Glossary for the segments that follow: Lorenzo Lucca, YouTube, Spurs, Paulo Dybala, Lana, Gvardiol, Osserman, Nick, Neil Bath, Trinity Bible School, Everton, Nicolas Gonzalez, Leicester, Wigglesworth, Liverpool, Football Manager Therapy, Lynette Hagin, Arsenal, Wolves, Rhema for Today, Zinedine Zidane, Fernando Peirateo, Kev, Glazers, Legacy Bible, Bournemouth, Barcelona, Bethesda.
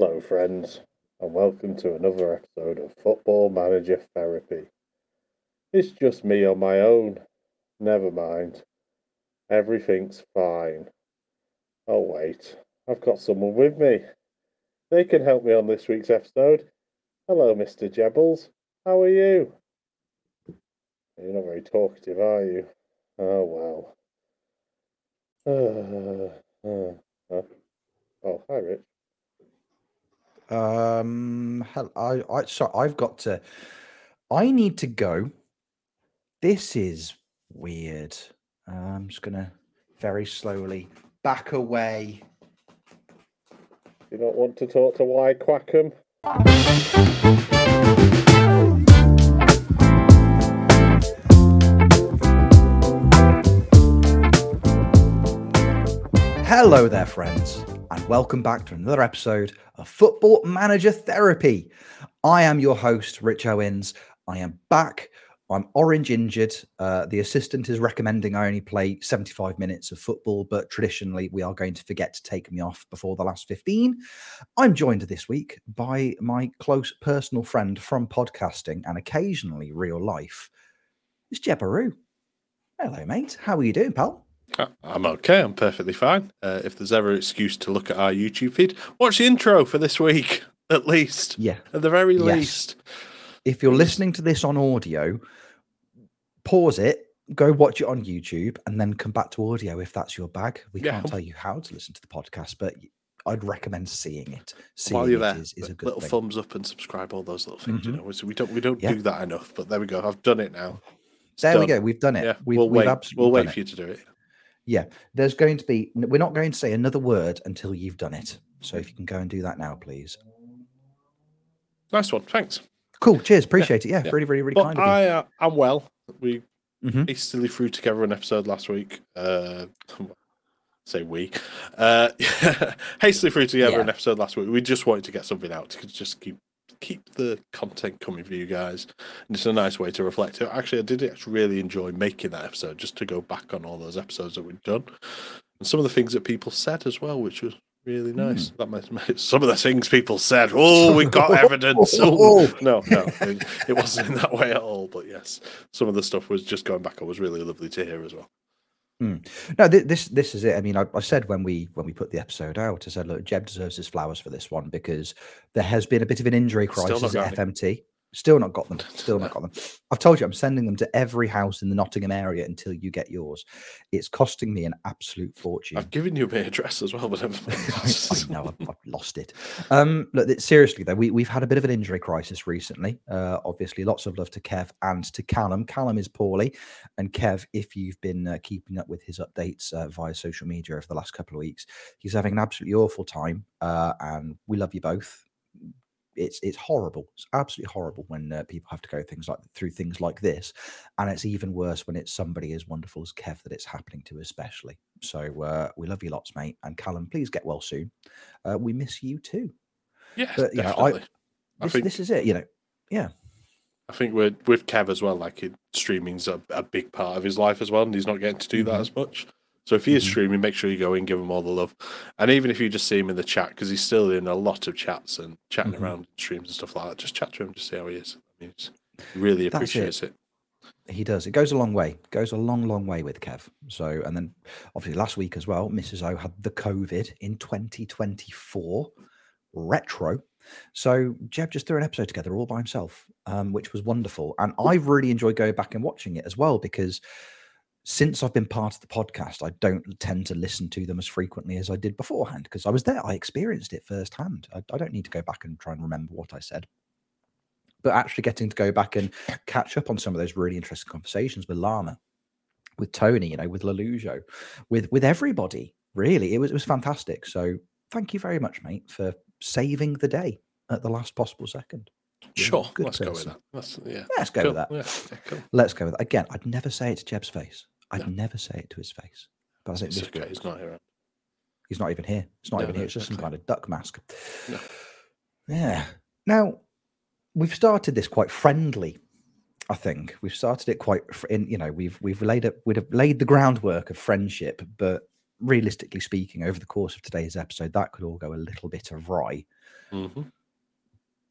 Hello friends, and welcome to another episode of Football Manager Therapy. It's just me on my own. Never mind. Everything's fine. Oh wait, I've got someone with me. They can help me on this week's episode. Hello Mr. Jebbles, how are you? You're not very talkative, are you? Oh well. Oh, hi Rich. I need to go. This is weird. I'm just gonna very slowly back away. Do you not want to talk to Y Quackham? Hello there, friends. And welcome back to another episode of Football Manager Therapy. I am your host, Rich Owens. I am back. I'm orange injured. The assistant is recommending I only play 75 minutes of football, but traditionally we are going to forget to take me off before the last 15. I'm joined this week by my close personal friend from podcasting and occasionally real life. It's Jebaroo. Hello, mate. How are you doing, pal? I'm okay. I'm perfectly fine. If there's ever an excuse to look at our YouTube feed, watch the intro for this week, at least. Yeah. At the very least. If you're listening to this on audio, pause it, go watch it on YouTube, and then come back to audio if that's your bag. We can't tell you how to listen to the podcast, but I'd recommend seeing it. While you're there, is a good little thing. Thumbs up and subscribe, all those little things. You know, we don't do that enough, but there we go. I've done it now. There we go. We've done it. Yeah. We'll wait for you to do it. Yeah, we're not going to say another word until you've done it. So if you can go and do that now, please. Nice one. Thanks. Cool. Cheers. Appreciate it. Yeah, really, really, really kind of you. I'm well. We hastily threw together an episode last week. We just wanted to get something out to just keep the content coming for you guys, and it's a nice way to reflect. Actually, I did really enjoy making that episode, just to go back on all those episodes that we've done and some of the things that people said as well, which was really nice. Some of the things people said, oh, we got evidence. Oh. No, it wasn't in that way at all, but yes, some of the stuff was just going back on was really lovely to hear as well. No, this is it. I mean, I said when we put the episode out, I said, look, Jeb deserves his flowers for this one because there has been a bit of an injury crisis at FMT. Still not got them. I've told you, I'm sending them to every house in the Nottingham area until you get yours. It's costing me an absolute fortune. I've given you my address as well, but I know I've lost it. Look, seriously though, we've had a bit of an injury crisis recently. Obviously, lots of love to Kev and to Callum. Callum is poorly, and Kev, if you've been keeping up with his updates via social media over the last couple of weeks, he's having an absolutely awful time. And we love you both. It's horrible. It's absolutely horrible when people have to go through things like this, and it's even worse when it's somebody as wonderful as Kev that it's happening to, especially. So we love you lots, mate. And Callum, please get well soon. We miss you too. Yeah, definitely. I think this is it. You know, yeah. I think we're with Kev as well. Like streaming's a big part of his life as well, and he's not getting to do that as much. So if he is streaming, make sure you go in, give him all the love. And even if you just see him in the chat, because he's still in a lot of chats and chatting around streams and stuff like that, just chat to him, just see how he is. I mean, he really appreciates it. He does. It goes a long way. It goes a long, long way with Kev. So, and then obviously last week as well, Mrs. O had the COVID in 2024 retro. So Jeb just threw an episode together all by himself, which was wonderful. And I've really enjoyed going back and watching it as well, because since I've been part of the podcast, I don't tend to listen to them as frequently as I did beforehand because I was there. I experienced it firsthand. I don't need to go back and try and remember what I said. But actually getting to go back and catch up on some of those really interesting conversations with Lana, with Tony, you know, with Lelujo, with everybody, really. It was fantastic. So thank you very much, mate, for saving the day at the last possible second. Sure, let's go with that. Let's go with that. Let's go with that. Again, I'd never say it to Jeb's face. I'd never say it to his face. But I think it's okay. He's not here. He's not even here. It's not even here. It's just some kind of duck mask. No. Yeah. Now, we've started this quite friendly. I think we've started it quite. We've laid the groundwork of friendship, but realistically speaking, over the course of today's episode, that could all go a little bit awry. Mm-hmm.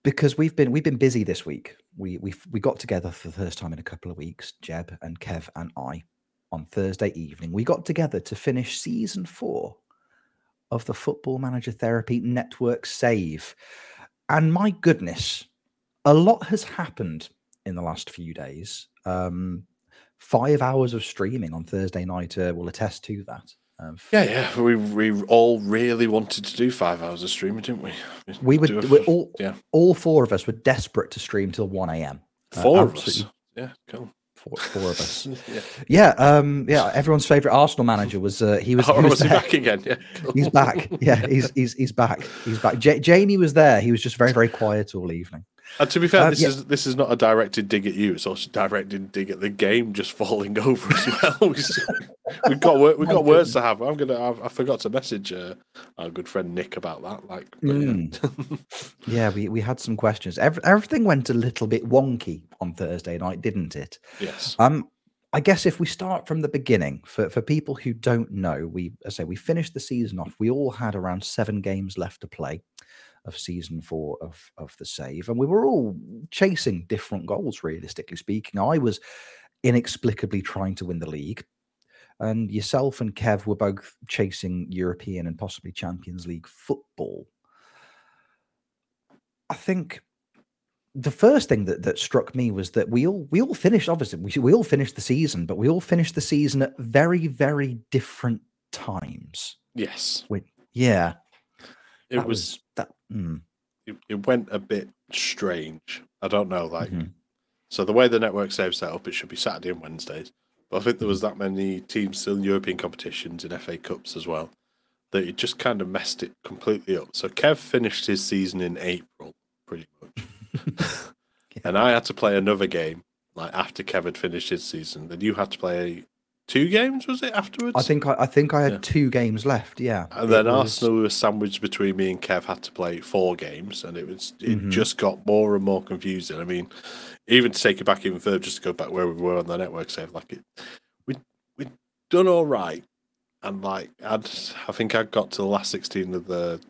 Because we've been busy this week. We got together for the first time in a couple of weeks, Jeb and Kev and I, on Thursday evening. We got together to finish season 4 of the Football Manager Therapy Network Save. And my goodness, a lot has happened in the last few days. 5 hours of streaming on Thursday night will attest to that. Yeah. We all really wanted to do 5 hours of streaming, didn't we? All four of us were desperate to stream till 1 a.m. Yeah, cool. Four of us. Yeah. Everyone's favorite Arsenal manager was he was back again. Yeah, cool. He's back. Yeah, he's back. He's back. Jamie was there. He was just very, very quiet all evening. And to be fair, this is not a directed dig at you. It's also a directed dig at the game just falling over as well. We've got words to have. I forgot to message our good friend Nick about that. Yeah, we had some questions. Everything went a little bit wonky on Thursday night, didn't it? Yes. I guess if we start from the beginning, for people who don't know, we finished the season off. We all had around 7 games left to play of season 4 of the Save, and we were all chasing different goals, realistically speaking. I was inexplicably trying to win the league, and yourself and Kev were both chasing European and possibly Champions League football. I think the first thing that struck me was that we all finished, obviously, we all finished the season, but we all finished the season at very, very different times. Yes. It went a bit strange. I don't know, so the way the network Save's set up, it should be Saturday and Wednesdays. But I think there was that many teams still in European competitions and FA Cups as well that it just kind of messed it completely up. So Kev finished his season in April, pretty much. And I had to play another game after Kev had finished his season. Then you had to play 2 games, was it, afterwards? I think I had 2 games left, yeah. And then Arsenal was sandwiched between me and Kev, had to play 4 games, and it just got more and more confusing. I mean, even to take it back even further, just to go back where we were on the network Save, we'd done all right, and I think I got to the last 16 of the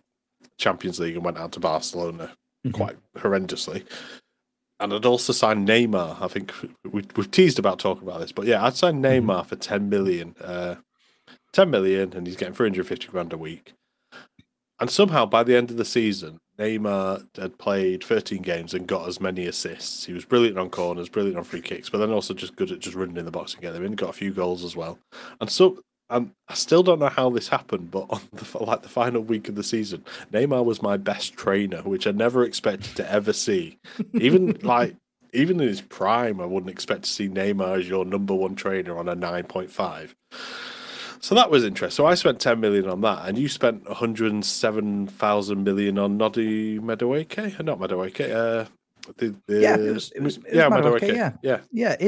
Champions League and went out to Barcelona quite horrendously. And I'd also signed Neymar. I think we've teased about talking about this, but yeah, I'd signed Neymar for 10 million. And he's getting 350 grand a week. And somehow by the end of the season, Neymar had played 13 games and got as many assists. He was brilliant on corners, brilliant on free kicks, but then also just good at just running in the box and getting them in. Got a few goals as well. And so I still don't know how this happened, but on the final week of the season, Neymar was my best trainer, which I never expected to ever see. Even in his prime, I wouldn't expect to see Neymar as your number one trainer on a 9.5. So that was interesting. So I spent 10 million on that, and you spent 107,000 million on Noni Madueke, not Madueke. It was Madueke. Yeah.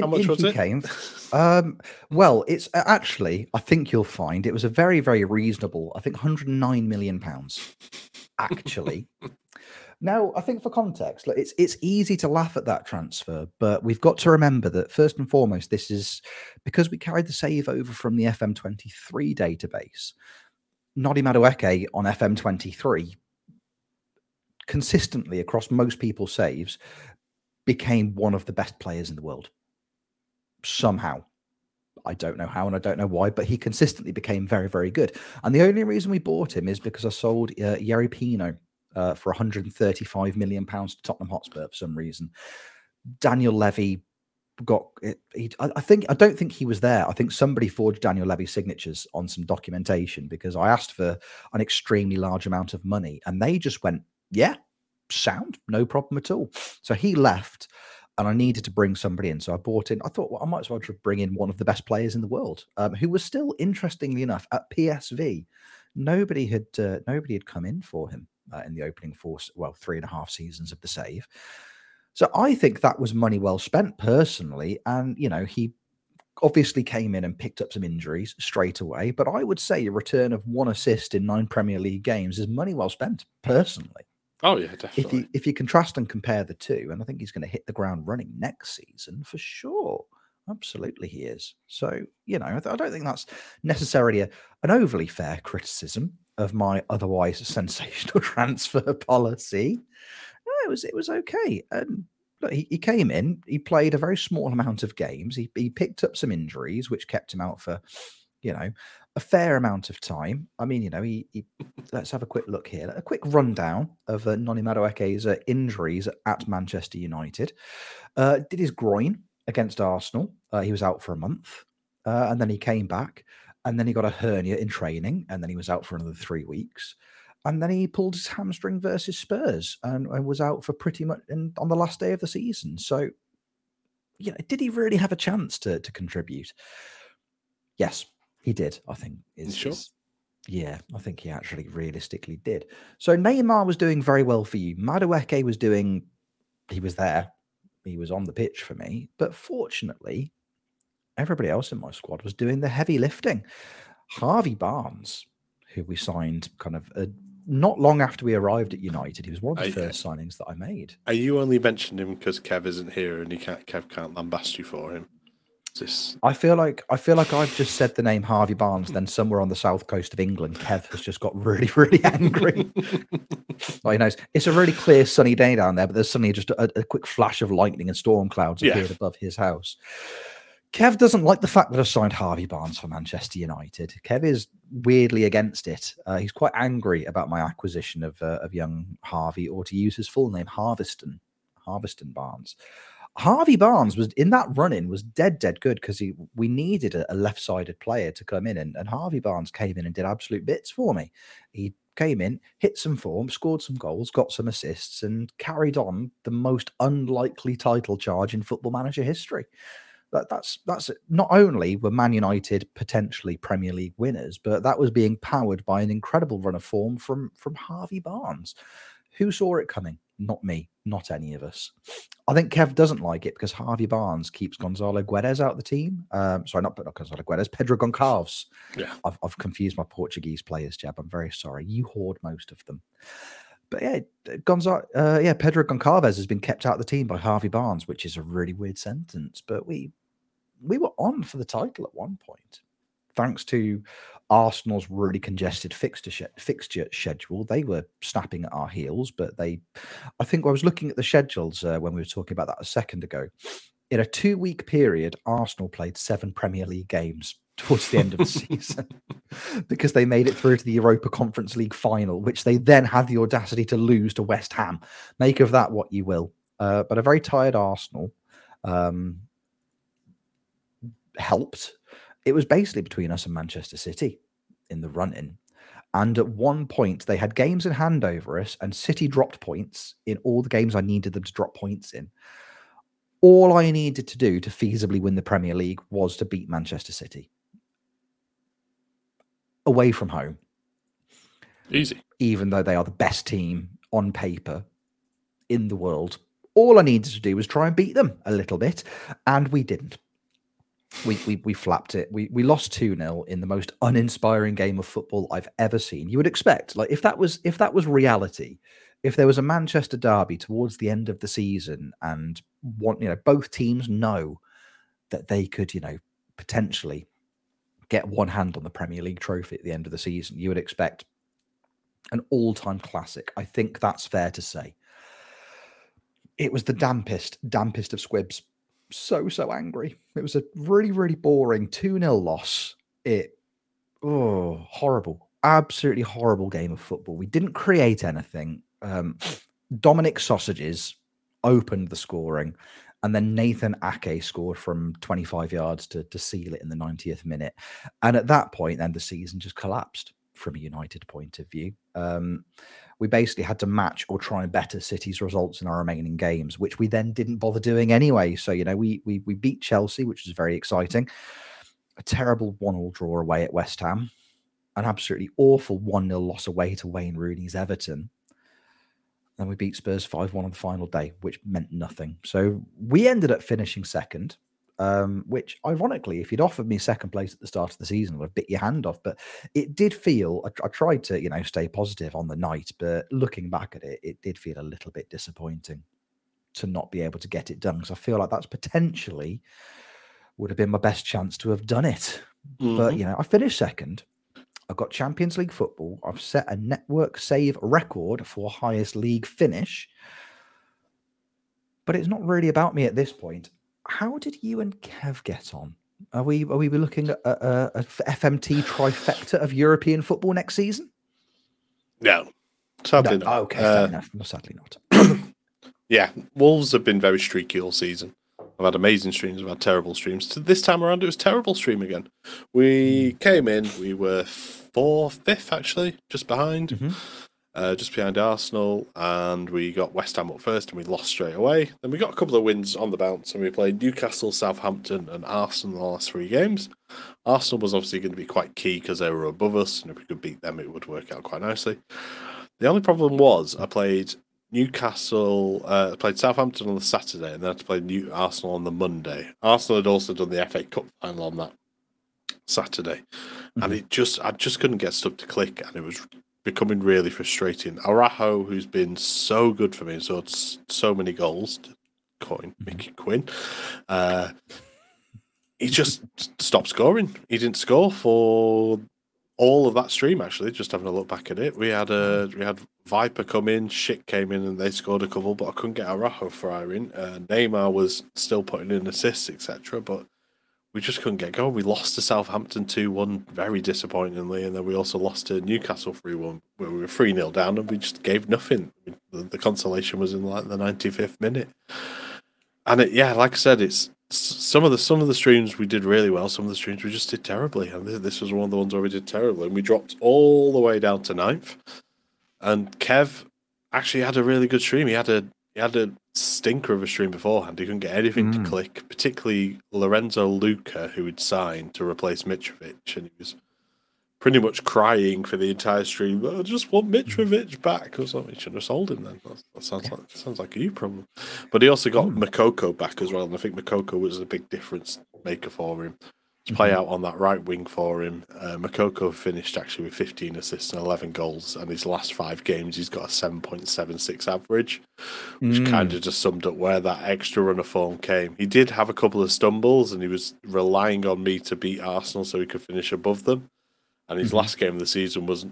How much was it? Well, it's actually, I think you'll find it was a very, very reasonable, I think £109 million, actually. Now, I think for context, it's easy to laugh at that transfer, but we've got to remember that first and foremost, this is because we carried the Save over from the FM23 database. Noni Madueke on FM23 consistently across most people's saves became one of the best players in the world. Somehow. I don't know how and I don't know why, but he consistently became very, very good. And the only reason we bought him is because I sold Yerry Pino for £135 million to Tottenham Hotspur for some reason. Daniel Levy got it. I don't think he was there. I think somebody forged Daniel Levy's signatures on some documentation because I asked for an extremely large amount of money and they just went, yeah, sound, no problem at all. So he left and I needed to bring somebody in. So I bought in, I thought, well, I might as well bring in one of the best players in the world who was still, interestingly enough, at PSV. Nobody had come in for him in the opening 3.5 seasons of the Save. So I think that was money well spent personally. And, he obviously came in and picked up some injuries straight away. But I would say a return of 1 assist in 9 Premier League games is money well spent personally. Oh, yeah, definitely. If you contrast and compare the two, and I think he's going to hit the ground running next season for sure. Absolutely he is. So, you know, I don't think that's necessarily an overly fair criticism of my otherwise sensational transfer policy. No, it was okay. Look, he came in, he played a very small amount of games. He picked up some injuries, which kept him out for, you know, a fair amount of time. I mean, you know, let's have a quick look here. A quick rundown of Noni Madueke's injuries at Manchester United. Did his groin against Arsenal. He was out for a month, and then he came back, and then he got a hernia in training, and then he was out for another 3 weeks. And then he pulled his hamstring versus Spurs and was out for pretty much on the last day of the season. So, you know, did he really have a chance to contribute? Yes, he did, I think. Yeah, I think he actually realistically did. So Neymar was doing very well for you. Madueke was doing, he was there. He was on the pitch for me. But fortunately, everybody else in my squad was doing the heavy lifting. Harvey Barnes, who we signed kind of not long after we arrived at United. He was one of the first signings that I made. Are you only mentioning him because Kev isn't here and Kev can't lambast you for him? I feel like I've just said the name Harvey Barnes, then somewhere on the south coast of England, Kev has just got really, really angry. Well, he knows it's a really clear sunny day down there, but there's suddenly just a quick flash of lightning and storm clouds appeared above his house. Kev doesn't like the fact that I've signed Harvey Barnes for Manchester United. Kev is weirdly against it. He's quite angry about my acquisition of young Harvey, or to use his full name, Harveston Barnes. Harvey Barnes was in that run-in was dead good because we needed a left-sided player to come in, and Harvey Barnes came in and did absolute bits for me. He came in, hit some form, scored some goals, got some assists, and carried on the most unlikely title charge in Football Manager history. That's not only were Man United potentially Premier League winners, but that was being powered by an incredible run of form from Harvey Barnes. Who saw it coming? Not me, not any of us. I think Kev doesn't like it because Harvey Barnes keeps Gonzalo Guedes out of the team. Sorry, not Gonzalo Guedes, Pedro Gonçalves. Yeah. I've confused my Portuguese players, Jeb. I'm very sorry. You hoard most of them. But yeah, Pedro Gonçalves has been kept out of the team by Harvey Barnes, which is a really weird sentence. But we were on for the title at one point. Thanks to Arsenal's really congested fixture schedule, they were snapping at our heels. But I think I was looking at the schedules when we were talking about that a second ago. In a 2-week period, Arsenal played 7 Premier League games towards the end of the season because they made it through to the Europa Conference League final, which they then had the audacity to lose to West Ham. Make of that what you will. But a very tired Arsenal helped. It was basically between us and Manchester City in the run-in. And at one point, they had games in hand over us, and City dropped points in all the games I needed them to drop points in. All I needed to do to feasibly win the Premier League was to beat Manchester City. Away from home. Easy. Even though they are the best team on paper in the world. All I needed to do was try and beat them a little bit, and we didn't. We flapped it. We lost 2-0 in the most uninspiring game of football I've ever seen. You would expect, like, if that was reality, if there was a Manchester derby towards the end of the season and both teams know that they could, potentially get one hand on the Premier League trophy at the end of the season, you would expect an all-time classic. I think that's fair to say. It was the dampest of squibs. So angry. It was a really, really boring 2-0 loss. Horrible. Absolutely horrible game of football. We didn't create anything. Dominic Sausages opened the scoring, and then Nathan Ake scored from 25 yards to seal it in the 90th minute. And at that point, then the season just collapsed from a United point of view. We basically had to match or try and better City's results in our remaining games, which we then didn't bother doing anyway. So, we beat Chelsea, which was very exciting. A terrible 1-1 draw away at West Ham. An absolutely awful 1-0 loss away to Wayne Rooney's Everton. Then we beat Spurs 5-1 on the final day, which meant nothing. So we ended up finishing second, which ironically, if you'd offered me second place at the start of the season, I would have bit your hand off. But it did feel, I tried to, stay positive on the night, but looking back at it, it did feel a little bit disappointing to not be able to get it done. Because I feel like that's potentially would have been my best chance to have done it. Mm-hmm. But, you know, I finished second. I've got Champions League football. I've set a network save record for highest league finish. But it's not really about me at this point. How did you and Kev get on? Are we looking at a FMT trifecta of European football next season? No, sadly not. Oh, okay, fair enough. No, sadly not. Yeah, Wolves have been very streaky all season. I've had amazing streams. I've had terrible streams. This time around, it was terrible stream again. We came in. We were fifth, actually, just behind. Mm-hmm. Just behind Arsenal, and we got West Ham up first, and we lost straight away. Then we got a couple of wins on the bounce, and we played Newcastle, Southampton, and Arsenal in the last three games. Arsenal was obviously going to be quite key because they were above us, and if we could beat them, it would work out quite nicely. The only problem was I played Newcastle, played Southampton on the Saturday, and then I had to play Arsenal on the Monday. Arsenal had also done the FA Cup final on that Saturday, and I just couldn't get stuff to click, and it was becoming really frustrating. Araujo, who's been so good for me, and scored so many goals, Mickey Quinn, he just stopped scoring. He didn't score for all of that stream, actually, just having a look back at it. We had Viper come in, Schick came in, and they scored a couple, but I couldn't get Araujo firing. Neymar was still putting in assists, etc., but we just couldn't get going. We lost to Southampton 2-1 very disappointingly, and then we also lost to Newcastle 3-1, where we were 3-0 down, and we just gave nothing. The consolation was in like the 95th minute. And like I said, it's some of the streams we did really well, some of the streams we just did terribly, and this was one of the ones where we did terribly, and we dropped all the way down to 9th. And Kev actually had a really good stream. He had a stinker of a stream beforehand. He couldn't get anything to click, particularly Lorenzo Lucca, who had signed to replace Mitrovic, and he was pretty much crying for the entire stream. I just want Mitrovic back. I was like, we should have sold him then. That sounds like a you problem. But he also got Makoko back as well, and I think Makoko was a big difference maker for him. His play out on that right wing for him. Makoko finished actually with 15 assists and 11 goals, and his last 5 games he's got a 7.76 average, which kind of just summed up where that extra run of form came. He did have a couple of stumbles, and he was relying on me to beat Arsenal so he could finish above them. And his last game of the season was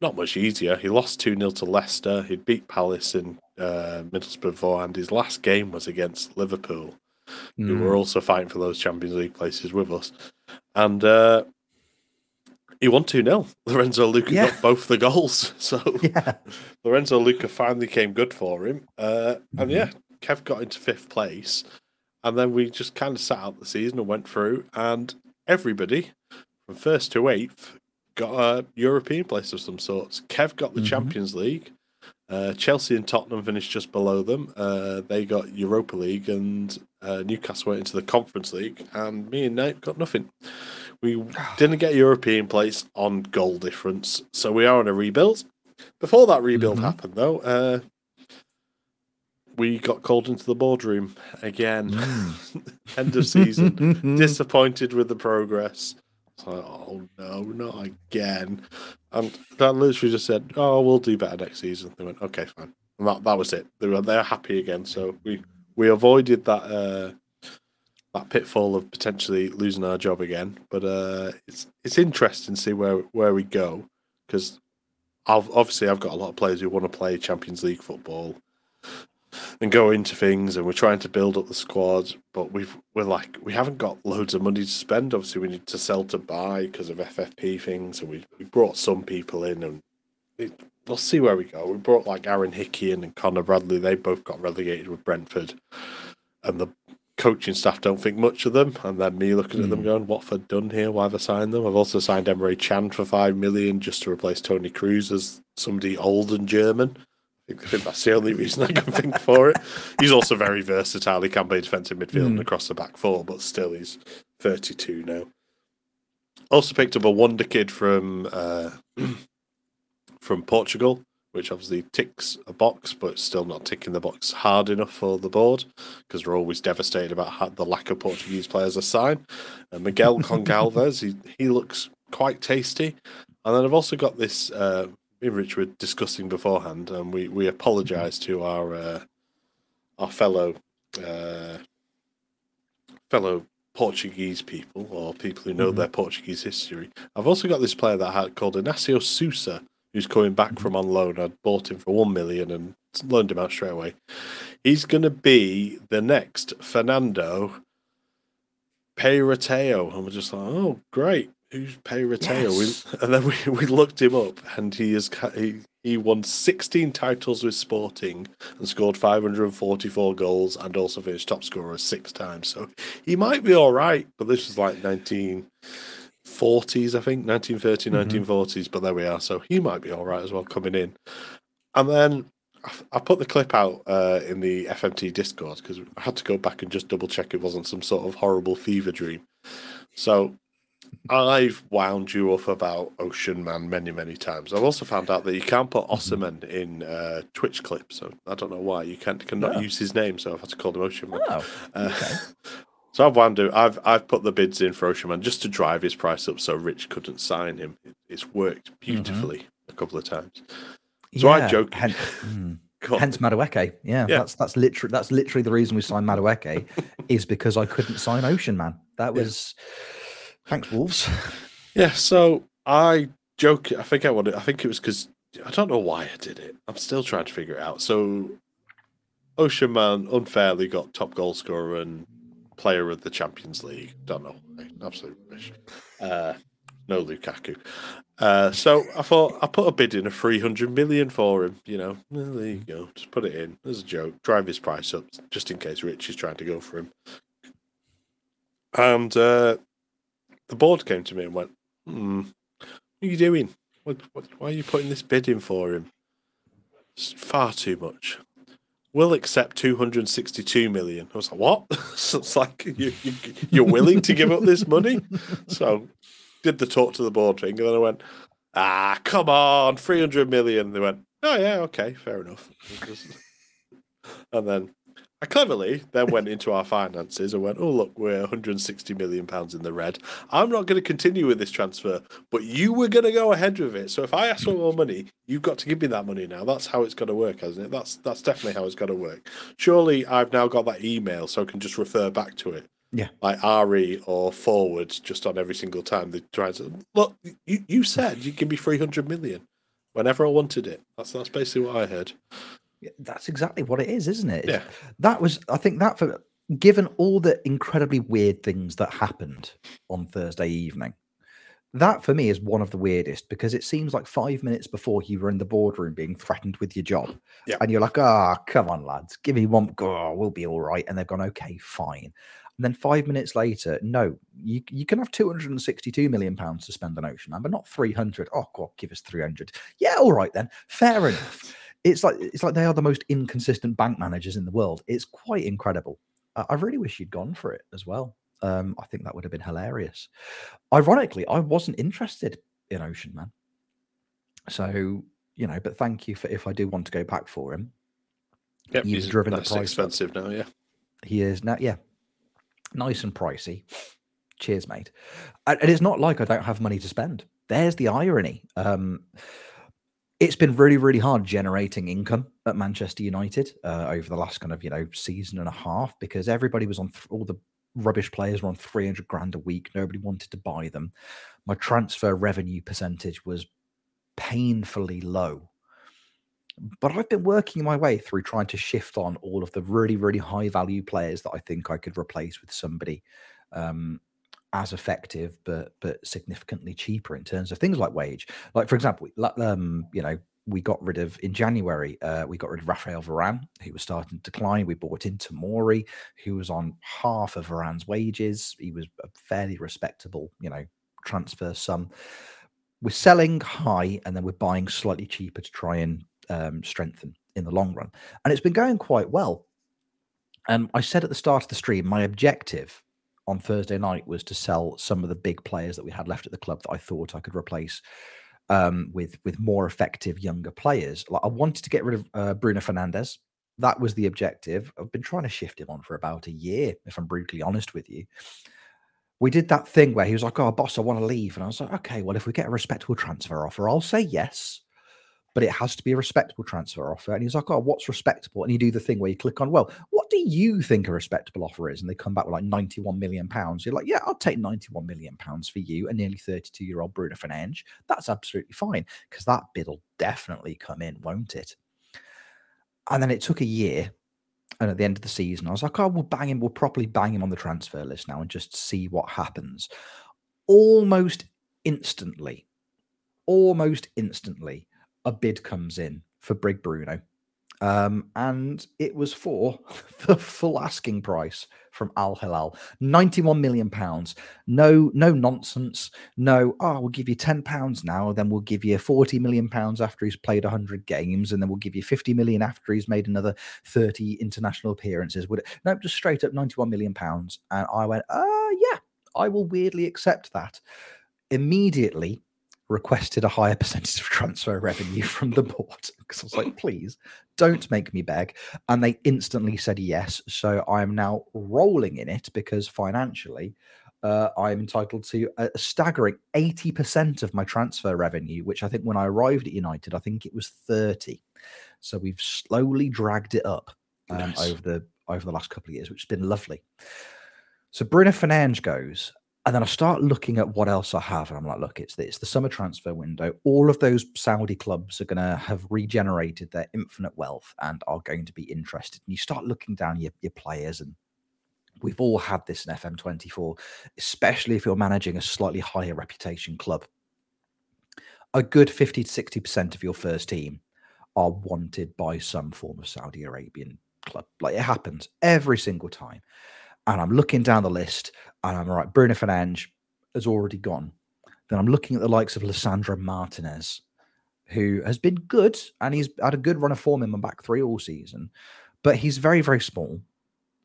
not much easier. He lost 2-0 to Leicester. He'd beat Palace in Middlesbrough beforehand. His last game was against Liverpool, who were also fighting for those Champions League places with us. And he won 2-0. Lorenzo Lucca got both the goals. So Lorenzo Lucca finally came good for him. And Kev got into 5th place. And then we just kind of sat out the season and went through. And everybody from 1st to 8th got a European place of some sorts. Kev got the Champions League. Chelsea and Tottenham finished just below them. They got Europa League, and Newcastle went into the Conference League, and me and Nate got nothing. We didn't get a European place on goal difference, so we are on a rebuild. Before that rebuild happened, though, we got called into the boardroom again. End of season. Disappointed with the progress. Like, oh no, not again. And that literally just said, oh, we'll do better next season. They went, okay, fine. And that was it. They're happy again. So we avoided that that pitfall of potentially losing our job again. But it's interesting to see where we go, because I've got a lot of players who want to play Champions League football and go into things, and we're trying to build up the squad, but we haven't got loads of money to spend. Obviously, we need to sell to buy because of FFP things, and we brought some people in, and we'll see where we go. We brought like Aaron Hickey in and Connor Bradley. They both got relegated with Brentford, and the coaching staff don't think much of them. And then me looking at them going, what have I done here? Why have I signed them? I've also signed Emre Can for 5 million just to replace Tony Cruz as somebody old and German. I think that's the only reason I can think for it. He's also very versatile. He can play defensive midfield and across the back 4, but still he's 32 now. Also picked up a wonder kid from Portugal, which obviously ticks a box, but it's still not ticking the box hard enough for the board, because we're always devastated about the lack of Portuguese players assigned. Miguel Gonçalves, he looks quite tasty. And then I've also got this... me and Rich were discussing beforehand, and we apologise to our fellow Portuguese people, or people who know their Portuguese history. I've also got this player that I had called Inácio Sousa, who's coming back from on loan. I bought him for 1 million and loaned him out straight away. He's going to be the next Fernando Peirateo. And we're just like, oh, great. Who's Peirateo? Yes. And then we looked him up, and he won 16 titles with Sporting and scored 544 goals and also finished top scorer 6 times. So he might be all right, but this was like 1940s, I think, 1930, 1940s, but there we are. So he might be all right as well coming in. And then I put the clip out in the FMT Discord because I had to go back and just double check it wasn't some sort of horrible fever dream. So I've wound you up about Ocean Man many, many times. I've also found out that you can't put Osserman in Twitch clips, so I don't know why. You cannot use his name, so I've had to call him Ocean Man. Oh, okay. So I've wound him. I've put the bids in for Ocean Man just to drive his price up so Rich couldn't sign him. It's worked beautifully a couple of times. So I joke. Hence Madueke. Yeah, that's literally the reason we signed Madueke is because I couldn't sign Ocean Man. That was... Thanks, Wolves. Yeah, so I joke. I think it was because I don't know why I did it. I'm still trying to figure it out. So Ocean Man unfairly got top goal scorer and player of the Champions League. Don't know. Absolute rubbish. No Lukaku. So I thought I put a bid in of 300 million for him. You know, well, there you go. Just put it in as a joke. Drive his price up just in case Rich is trying to go for him. And the board came to me and went, what are you doing? Why are you putting this bid in for him? It's far too much. We'll accept 262 million. I was like, what? So it's like, you're willing to give up this money? So did the talk to the board thing. And then I went, come on, 300 million. They went, oh, yeah, okay, fair enough. And then I cleverly then went into our finances and went, oh, look, we're £160 million in the red. I'm not going to continue with this transfer, but you were going to go ahead with it. So if I ask for more money, you've got to give me that money now. That's how it's got to work, hasn't it? That's definitely how it's got to work. Surely I've now got that email so I can just refer back to it. Yeah. Like RE or forward just on every single time. They try to, look, you said you give me 300 million whenever I wanted it. That's basically what I heard. That's exactly what it is, isn't it? Yeah. That was, I think that for, given all the incredibly weird things that happened on Thursday evening, that for me is one of the weirdest because it seems like 5 minutes before you were in the boardroom being threatened with your job. Yeah. And you're like, come on, lads, give me one, we'll be all right. And they've gone, okay, fine. And then 5 minutes later, no, you can have £262 million to spend on Ocean Man, but not 300. Oh, God, give us 300. Yeah, all right then. Fair enough. It's like they are the most inconsistent bank managers in the world. It's quite incredible. I really wish you'd gone for it as well. I think that would have been hilarious. Ironically, I wasn't interested in Ocean Man. So, you know, but thank you for if I do want to go back for him. Yep, you've driven the price expensive up. Now, yeah. He is now, yeah. Nice and pricey. Cheers, mate. And it's not like I don't have money to spend. There's the irony. It's been really, really hard generating income at Manchester United over the last kind of, you know, season and a half because everybody was on all the rubbish players were on 300 grand a week. Nobody wanted to buy them. My transfer revenue percentage was painfully low. But I've been working my way through trying to shift on all of the really, really high value players that I think I could replace with somebody as effective, but significantly cheaper in terms of things like wage. Like for example, you know, we got rid of in January. We got rid of Raphael Varane, who was starting to decline. We bought in Tomori, who was on half of Varane's wages. He was a fairly respectable, you know, transfer sum. We're selling high, and then we're buying slightly cheaper to try and strengthen in the long run. And it's been going quite well. And I said at the start of the stream, my objective on Thursday night was to sell some of the big players that we had left at the club that I thought I could replace with more effective younger players. Like I wanted to get rid of Bruno Fernandes. That was the objective. I've been trying to shift him on for about a year, if I'm brutally honest with you. We did that thing where he was like, oh, boss, I want to leave. And I was like, okay, well, if we get a respectable transfer offer, I'll say yes. but it has to be a respectable transfer offer. And he's like, oh, what's respectable? And you do the thing where you click on, well, what do you think a respectable offer is? And they come back with like £91 million. You're like, yeah, I'll take £91 million for you, a nearly 32-year-old Bruno Fernandes. That's absolutely fine, because that bid will definitely come in, won't it? And then it took a year. And at the end of the season, I was like, oh, we'll bang him. We'll properly bang him on the transfer list now and just see what happens. Almost instantly, a bid comes in for Brig Bruno. And it was for the full asking price from Al Hilal, £91 million. No nonsense. No, oh, we'll give you £10 now, then we'll give you £40 million after he's played 100 games, and then we'll give you £50 million after he's made another 30 international appearances. Would it? No, just straight up £91 million. And I went, yeah, I will weirdly accept that. Immediately requested a higher percentage of transfer revenue from the board, because I was like, please don't make me beg. And they instantly said yes. So I'm now rolling in it, because financially I'm entitled to a staggering 80% of my transfer revenue, which I think when I arrived at United, I think it was 30. So we've slowly dragged it up nice. over the last couple of years, which has been lovely. So Bruno Fernandes goes. And then I start looking at what else I have. And I'm like, look, it's the summer transfer window. All of those Saudi clubs are going to have regenerated their infinite wealth and are going to be interested. And you start looking down your players. And we've all had this in FM24, especially if you're managing a slightly higher reputation club. A good 50 to 60% of your first team are wanted by some form of Saudi Arabian club. Like, it happens every single time. And I'm looking down the list, and I'm right, Bruno Fernandes has already gone. Then I'm looking at the likes of Lisandro Martinez, who has been good, and he's had a good run of form in my back three all season. But he's very, very small.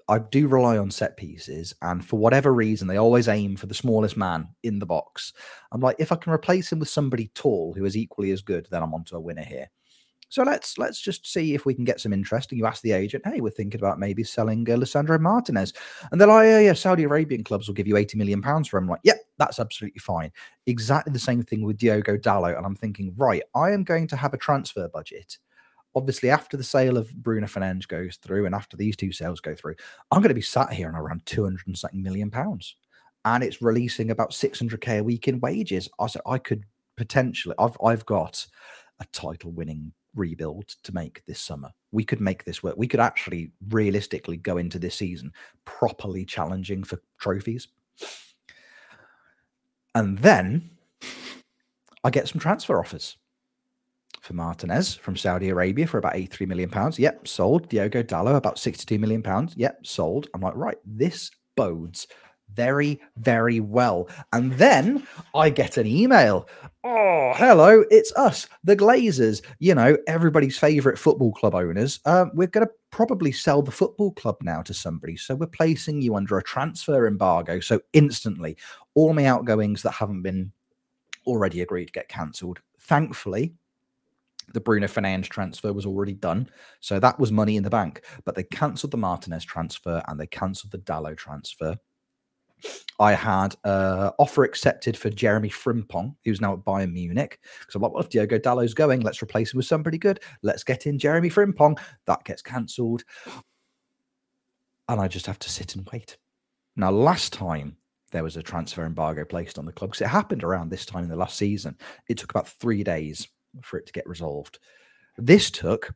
I do rely on set pieces, and for whatever reason, they always aim for the smallest man in the box. I'm like, if I can replace him with somebody tall who is equally as good, then I'm onto a winner here. So let's just see if we can get some interest. And you ask the agent, hey, we're thinking about maybe selling Lisandro Martinez. And they're like, oh, yeah, Saudi Arabian clubs will give you £80 million for him. I'm like, yeah, that's absolutely fine. Exactly the same thing with Diogo Dalot. And I'm thinking, right, I am going to have a transfer budget. Obviously, after the sale of Bruno Fernandes goes through and after these two sales go through, I'm going to be sat here on around £270 million. And it's releasing about £600K a week in wages. So I could potentially, I've got a title-winning rebuild to make this summer. We could make this work. We could actually realistically go into this season properly challenging for trophies. And then I get some transfer offers for Martinez from Saudi Arabia for about £83 million. Yep, sold. Diogo Dalot, about £62 million. Yep, sold. I'm like, right, this bodes very, very well. And then I get an email. Oh, hello, it's us, the Glazers, you know, everybody's favorite football club owners. We're going to probably sell the football club now to somebody. So we're placing you under a transfer embargo. So instantly, all my outgoings that haven't been already agreed get cancelled. Thankfully, the Bruno Fernandes transfer was already done. So that was money in the bank. But they cancelled the Martinez transfer and they cancelled the Dalot transfer. I had an offer accepted for Jeremy Frimpong, who's now at Bayern Munich. Because I'm like, well, if Diogo Dalot's going, let's replace him with somebody good. Let's get in Jeremy Frimpong. That gets cancelled. And I just have to sit and wait. Now, last time there was a transfer embargo placed on the club, because it happened around this time in the last season. It took about 3 days for it to get resolved. This took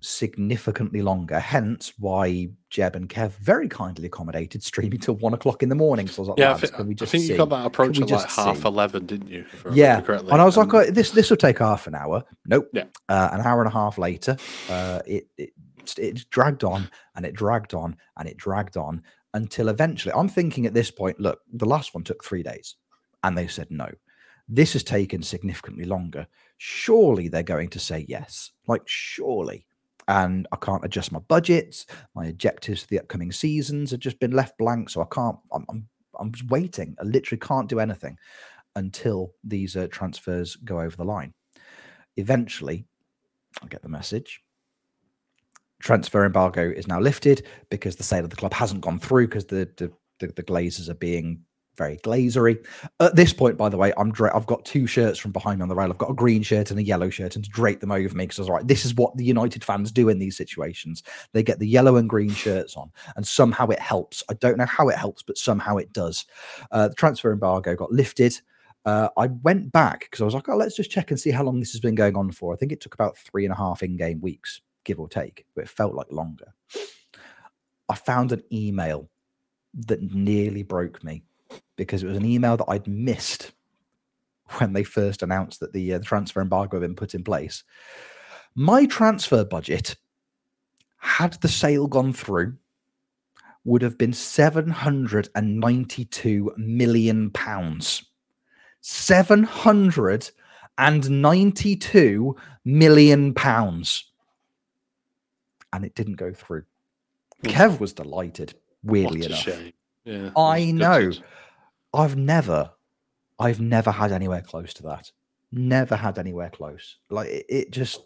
significantly longer, hence why Jeb and Kev very kindly accommodated streaming till 1 o'clock in the morning. So I was like, yeah, I think you got that approach at like 11:30, didn't you? Yeah, and I was like, oh, this will take half an hour. Nope. Yeah. An hour and a half later, it dragged on and it dragged on and it dragged on until eventually I'm thinking at this point, look, the last one took 3 days and they said no. This has taken significantly longer. Surely they're going to say yes. Like, surely. And I can't adjust my budgets. My objectives for the upcoming seasons have just been left blank. So I can't, I'm just waiting. I literally can't do anything until these transfers go over the line. Eventually, I'll get the message. Transfer embargo is now lifted because the sale of the club hasn't gone through because the Glazers are being very glazery. At this point, by the way, I've got two shirts from behind me on the rail. I've got a green shirt and a yellow shirt, and to drape them over me, because I was like, this is what the United fans do in these situations. They get the yellow and green shirts on, and somehow it helps. I don't know how it helps, but somehow it does. The transfer embargo got lifted. I went back because I was like, oh, let's just check and see how long this has been going on for. I think it took about 3.5 in-game weeks, give or take, but it felt like longer. I found an email that nearly broke me, because it was an email that I'd missed when they first announced that the transfer embargo had been put in place. My transfer budget, had the sale gone through, would have been £792 million. £792 million. And it didn't go through. Kev was delighted, weirdly enough. Shame. Yeah, I know. I've never had anywhere close to that. Never had anywhere close. Like, it just,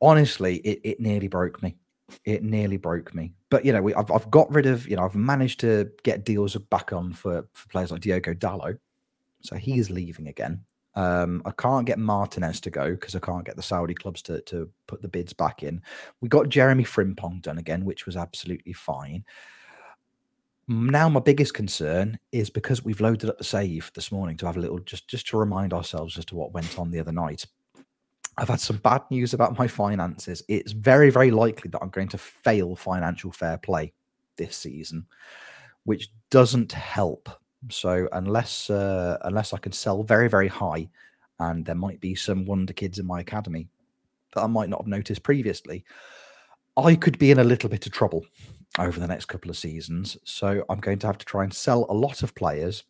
honestly, it nearly broke me. It nearly broke me. But, you know, I've got rid of, you know, I've managed to get deals back on for players like Diogo Dalot. So he's leaving again. I can't get Martinez to go because I can't get the Saudi clubs to put the bids back in. We got Jeremy Frimpong done again, which was absolutely fine. Now my biggest concern is, because we've loaded up the save this morning to have a little, just to remind ourselves as to what went on the other night. I've had some bad news about my finances. It's very, very likely that I'm going to fail financial fair play this season, which doesn't help. So unless I can sell very, very high, and there might be some wonder kids in my academy that I might not have noticed previously, I could be in a little bit of trouble over the next couple of seasons. So I'm going to have to try and sell a lot of players,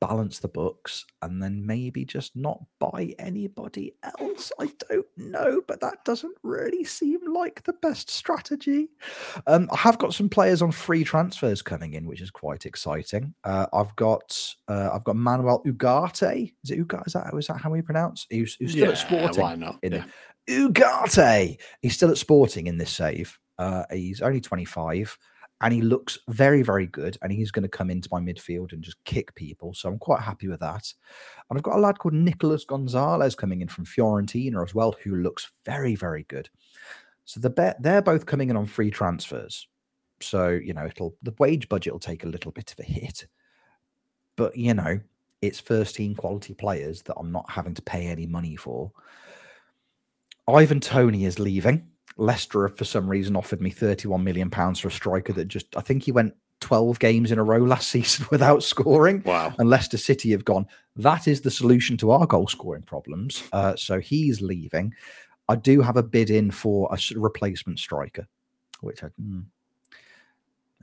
balance the books, and then maybe just not buy anybody else. I don't know, but that doesn't really seem like the best strategy. I have got some players on free transfers coming in, which is quite exciting. I've got Manuel Ugarte. Is it Ugarte? Is that how we pronounce? He's still at Sporting. Why not? Yeah. Ugarte. He's still at Sporting in this save. He's only 25. And he looks very, very good. And he's going to come into my midfield and just kick people. So I'm quite happy with that. And I've got a lad called Nicolas Gonzalez coming in from Fiorentina as well, who looks very, very good. So they're both coming in on free transfers. So, you know, the wage budget will take a little bit of a hit. But, you know, it's first-team quality players that I'm not having to pay any money for. Ivan Toney is leaving. Leicester have, for some reason, offered me £31 million for a striker that just, I think he went 12 games in a row last season without scoring. Wow. And Leicester City have gone, that is the solution to our goal scoring problems. So he's leaving. I do have a bid in for a replacement striker, which I'm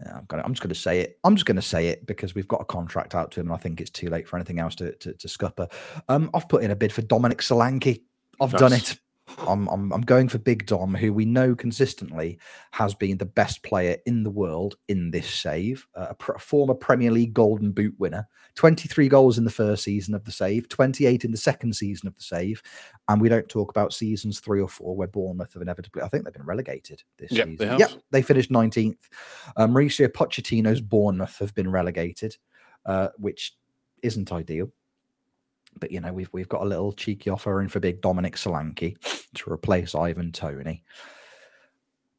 just going to say it because we've got a contract out to him, and I think it's too late for anything else to scupper. I've put in a bid for Dominic Solanke. I've done it. I'm going for Big Dom, who we know consistently has been the best player in the world in this save, a former Premier League Golden Boot winner, 23 goals in the first season of the save, 28 in the second season of the save, and we don't talk about seasons 3 or 4 where Bournemouth have inevitably, I think they've been relegated this season. They finished 19th. Mauricio Pochettino's Bournemouth have been relegated, which isn't ideal. But, you know, we've got a little cheeky offer in for big Dominic Solanke to replace Ivan Toney.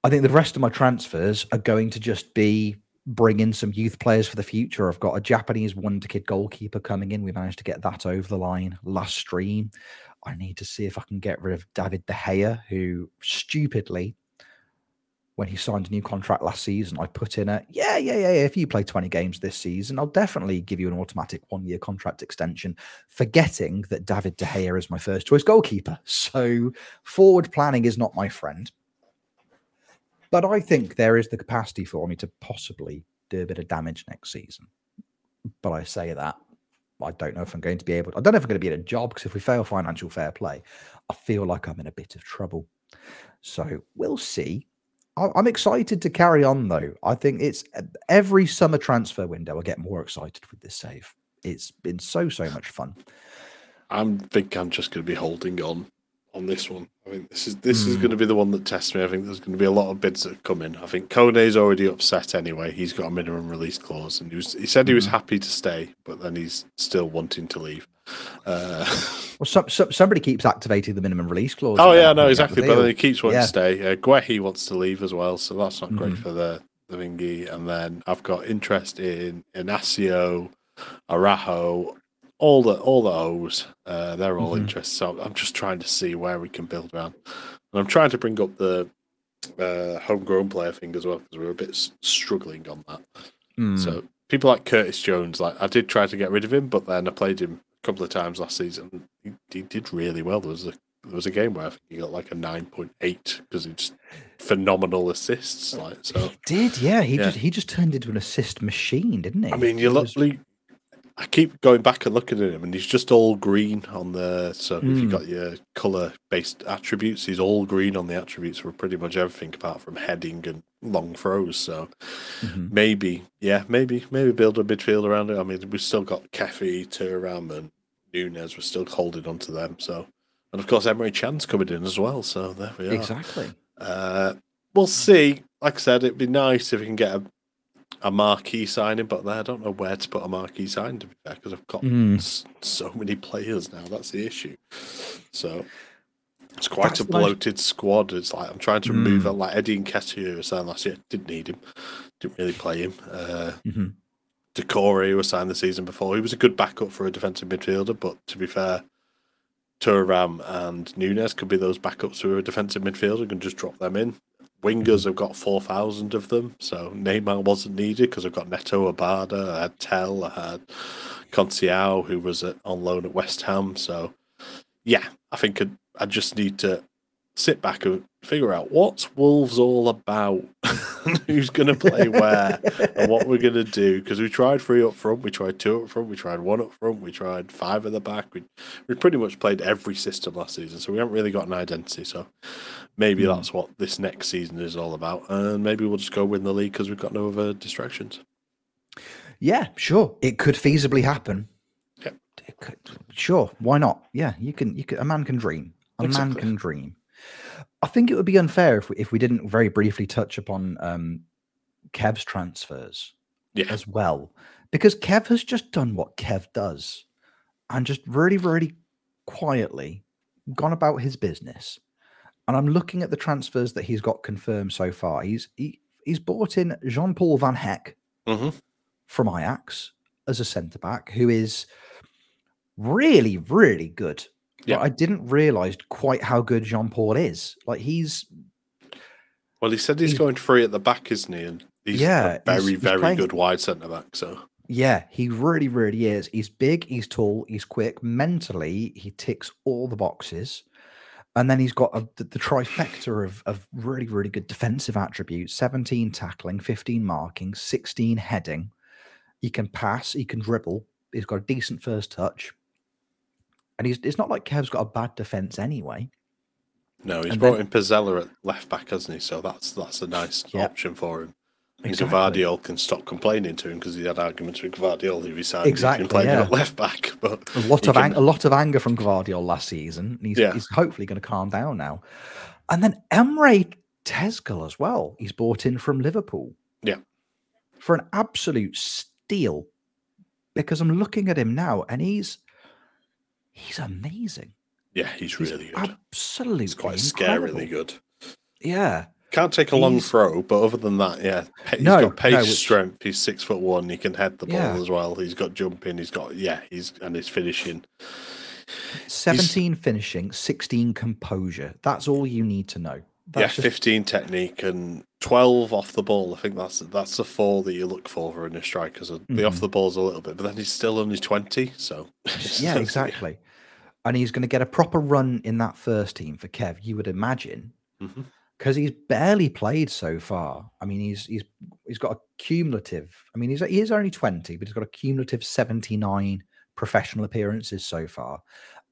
I think the rest of my transfers are going to just be bring in some youth players for the future. I've got a Japanese wonder kid goalkeeper coming in. We managed to get that over the line last stream. I need to see if I can get rid of David De Gea, who stupidly, when he signed a new contract last season, I put in if you play 20 games this season, I'll definitely give you an automatic 1-year contract extension, forgetting that David De Gea is my first choice goalkeeper. So forward planning is not my friend. But I think there is the capacity for me to possibly do a bit of damage next season. But I say that, I don't know if I'm going to be able to, I don't know if I'm going to be in a job, because if we fail financial fair play, I feel like I'm in a bit of trouble. So we'll see. I'm excited to carry on, though. I think it's every summer transfer window I get more excited with this save. It's been so much fun. I think I'm just going to be holding on on this one. I think this is going to be the one that tests me. I think there's going to be a lot of bids that come in. I think Kone's already upset anyway. He's got a minimum release clause, and he said he was happy to stay, but then he's still wanting to leave. Well, somebody keeps activating the minimum release clause. Oh yeah, no, exactly. But then he keeps wanting to stay. Guehi wants to leave as well, so that's not great for the thingy. And then I've got interest in Inacio, Araujo. All the O's, they're all interested. So I'm just trying to see where we can build around, and I'm trying to bring up the homegrown player thing as well, because we were a bit struggling on that. So people like Curtis Jones, like I did try to get rid of him, but then I played him a couple of times last season. He did really well. There was a game where I think he got like a 9.8 because he just phenomenal assists. Like so, he did, yeah. He just turned into an assist machine, didn't he? I mean, you're luckily. I keep going back and looking at him, and he's just all green on the. So if you've got your colour-based attributes, he's all green on the attributes for pretty much everything apart from heading and long throws. So maybe build a midfield around it. I mean, we've still got Kefi, Thuram, and Nunez. We're still holding on to them. So, and of course, Emery Chan's coming in as well. So there we are. Exactly. We'll see. Like I said, it'd be nice if we can get a marquee signing, but I don't know where to put a marquee signing, to be fair, because I've got so many players now. That's the issue. So it's quite a bloated squad. It's like I'm trying to remove it. Like Eddie Nketiah was signed last year, didn't need him, didn't really play him. Decore was signed the season before. He was a good backup for a defensive midfielder, but to be fair, Thuram and Nunez could be those backups for a defensive midfielder. You can just drop them in. Wingers have got 4,000 of them, so Neymar wasn't needed because I've got Neto, Abada, I had Tell, I had Conceição, who was on loan at West Ham. So, yeah, I think I just need to sit back and figure out what's Wolves all about, who's going to play where, and what we're going to do. Because we tried 3 up front, we tried 2 up front, we tried 1 up front, we tried 5 at the back. We pretty much played every system last season, so we haven't really got an identity. So maybe that's what this next season is all about, and maybe we'll just go win the league because we've got no other distractions. Yeah, sure, it could feasibly happen. Yeah, sure, why not? Yeah, you can. A man can dream. Man can dream. I think it would be unfair if we didn't very briefly touch upon Kev's transfers as well, because Kev has just done what Kev does and just really, really quietly gone about his business. And I'm looking at the transfers that he's got confirmed so far. He's bought in Jean-Paul Van Heck from Ajax as a centre-back who is really, really good. But I didn't realise quite how good Jean-Paul is. Like he said he's going free at the back, isn't he? And he's a very, very good wide centre-back. So yeah, he really, really is. He's big, he's tall, he's quick. Mentally, he ticks all the boxes. And then he's got the trifecta of really, really good defensive attributes. 17 tackling, 15 marking, 16 heading. He can pass, he can dribble. He's got a decent first touch. And it's not like Kev's got a bad defence anyway. No, he's brought in Pizzella at left back, hasn't he? So that's a nice option for him. And Gvardiol can stop complaining to him because he had arguments with Gvardiol who decided he played him at left back. But a lot of anger from Gvardiol last season. He's hopefully going to calm down now. And then Emre Tezgal as well. He's bought in from Liverpool. Yeah, for an absolute steal. Because I'm looking at him now, and he's amazing. Yeah, he's really good. Absolutely, he's quite scarily good. Yeah, can't take a long throw, but other than that, yeah, he's got pace, strength. He's 6'1". He can head the ball as well. He's got jumping. He's got his finishing. 17 finishing, 16 composure. That's all you need to know. That's 15 technique and 12 off the ball. I think that's the 4 that you look for in a striker. So the off the ball's a little bit, but then he's still only 20. So yeah, exactly. And he's going to get a proper run in that first team for Kev, you would imagine, because he's barely played so far. I mean, he's got a cumulative. I mean, he is only 20, but he's got a cumulative 79 professional appearances so far,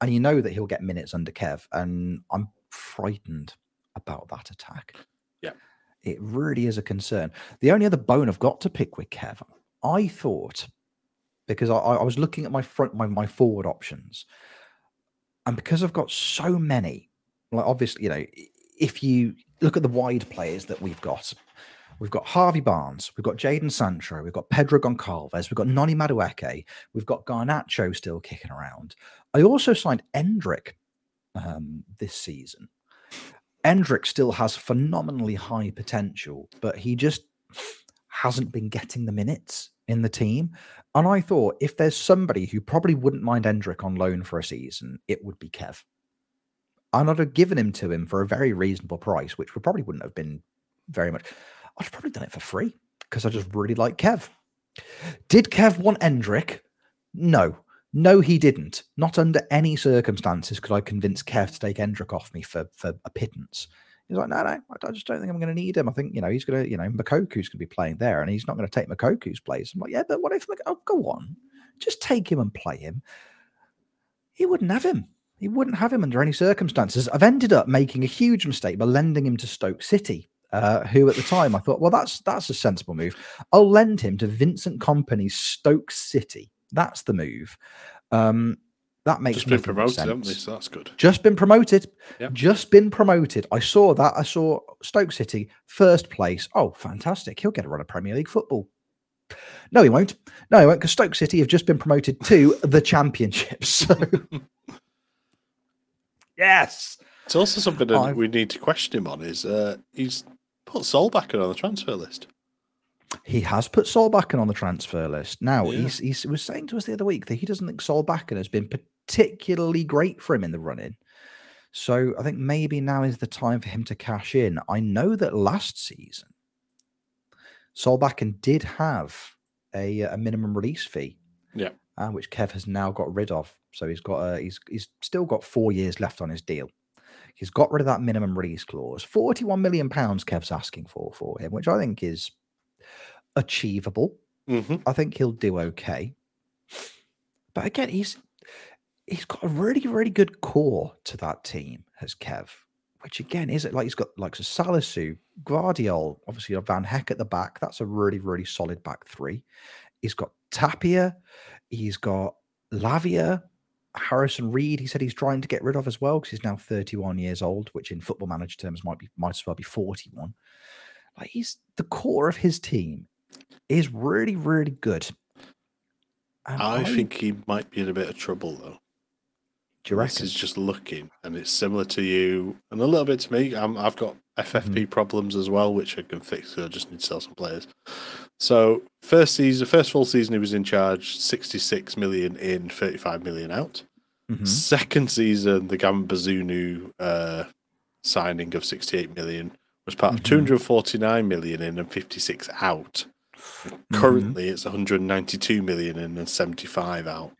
and you know that he'll get minutes under Kev, and I'm frightened about that attack. Yeah, it really is a concern. The only other bone I've got to pick with Kev, I thought, because I was looking at my forward options. And because I've got so many Like, obviously, you know, if you look at the wide players that we've got Harvey Barnes, we've got Jadon Sancho, we've got Pedro Gonçalves, we've got Noni Madueke, we've got Garnacho still kicking around. I also signed Endrick this season. Endrick still has phenomenally high potential, but he just hasn't been getting the minutes in the team. And I thought if there's somebody who probably wouldn't mind Endrick on loan for a season, it would be Kev. And I'd have given him to him for a very reasonable price, which we probably wouldn't have been very much. I'd have probably done it for free because I just really like Kev. Did Kev want Endrick? No. No, he didn't. Not under any circumstances could I convince Kev to take Endrick off me for a pittance. He's like, no, I just don't think I'm going to need him. I think, you know, he's going to, you know, Makoku's going to be playing there and he's not going to take Makoku's place. I'm like, yeah, but what if, oh, go on, just take him and play him. He wouldn't have him. He wouldn't have him under any circumstances. I've ended up making a huge mistake by lending him to Stoke City, who at the time I thought, well, that's a sensible move. I'll lend him to Vincent Kompany's Stoke City. That's the move. That makes just been promoted, sense. Haven't they? So that's good. Just been promoted. Yep. Just been promoted. I saw that. I saw Stoke City first place. Oh, fantastic! He'll get a run of Premier League football. No, he won't. No, he won't, because Stoke City have just been promoted to the Championship. So, yes. It's also something that we need to question him on. Is he's put Solbakken on the transfer list? He has put Solbakken on the transfer list. Now, yeah. He was saying to us the other week that he doesn't think Solbakken has been particularly great for him in the run-in. So I think maybe now is the time for him to cash in. I know that last season, Solbakken did have a minimum release fee, yeah, which Kev has now got rid of. So he's got he's still got 4 years left on his deal. He's got rid of that minimum release clause. £41 million Kev's asking for him, which I think is achievable. Mm-hmm. I think he'll do okay. But again, he's got a really, really good core to that team, has Kev, which again, is it like he's got like Salisu, Guardiol, obviously Van Heck at the back. That's a really, really solid back three. He's got Tapia. He's got Lavia. Harrison Reed, he said he's trying to get rid of as well because he's now 31 years old, which in Football Manager terms might as well be 41. Like he's the core of his team is really, really good. And I think he might be in a bit of trouble though. Do you reckon? This is just looking, and it's similar to you and a little bit to me. I've got FFP problems as well, which I can fix. So I just need to sell some players. So first full season, he was in charge, 66 million in, 35 million out. Mm-hmm. Second season, the Gambazunu signing of 68 million was part of 249 million in and 56 out. Currently, it's 192 million in and 75 out.